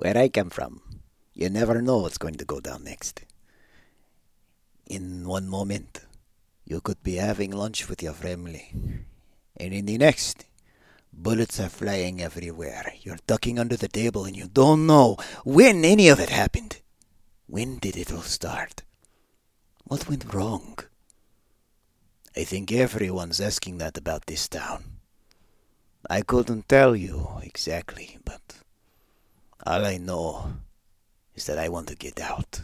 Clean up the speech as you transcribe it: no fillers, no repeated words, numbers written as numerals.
where I come from, you never know what's going to go down next. In one moment, you could be having lunch with your family, and in the next, bullets are flying everywhere. You're ducking under the table, and you don't know when any of it happened. When did it all start? What went wrong? I think everyone's asking that about this town. I couldn't tell you exactly, but all I know is that I want to get out.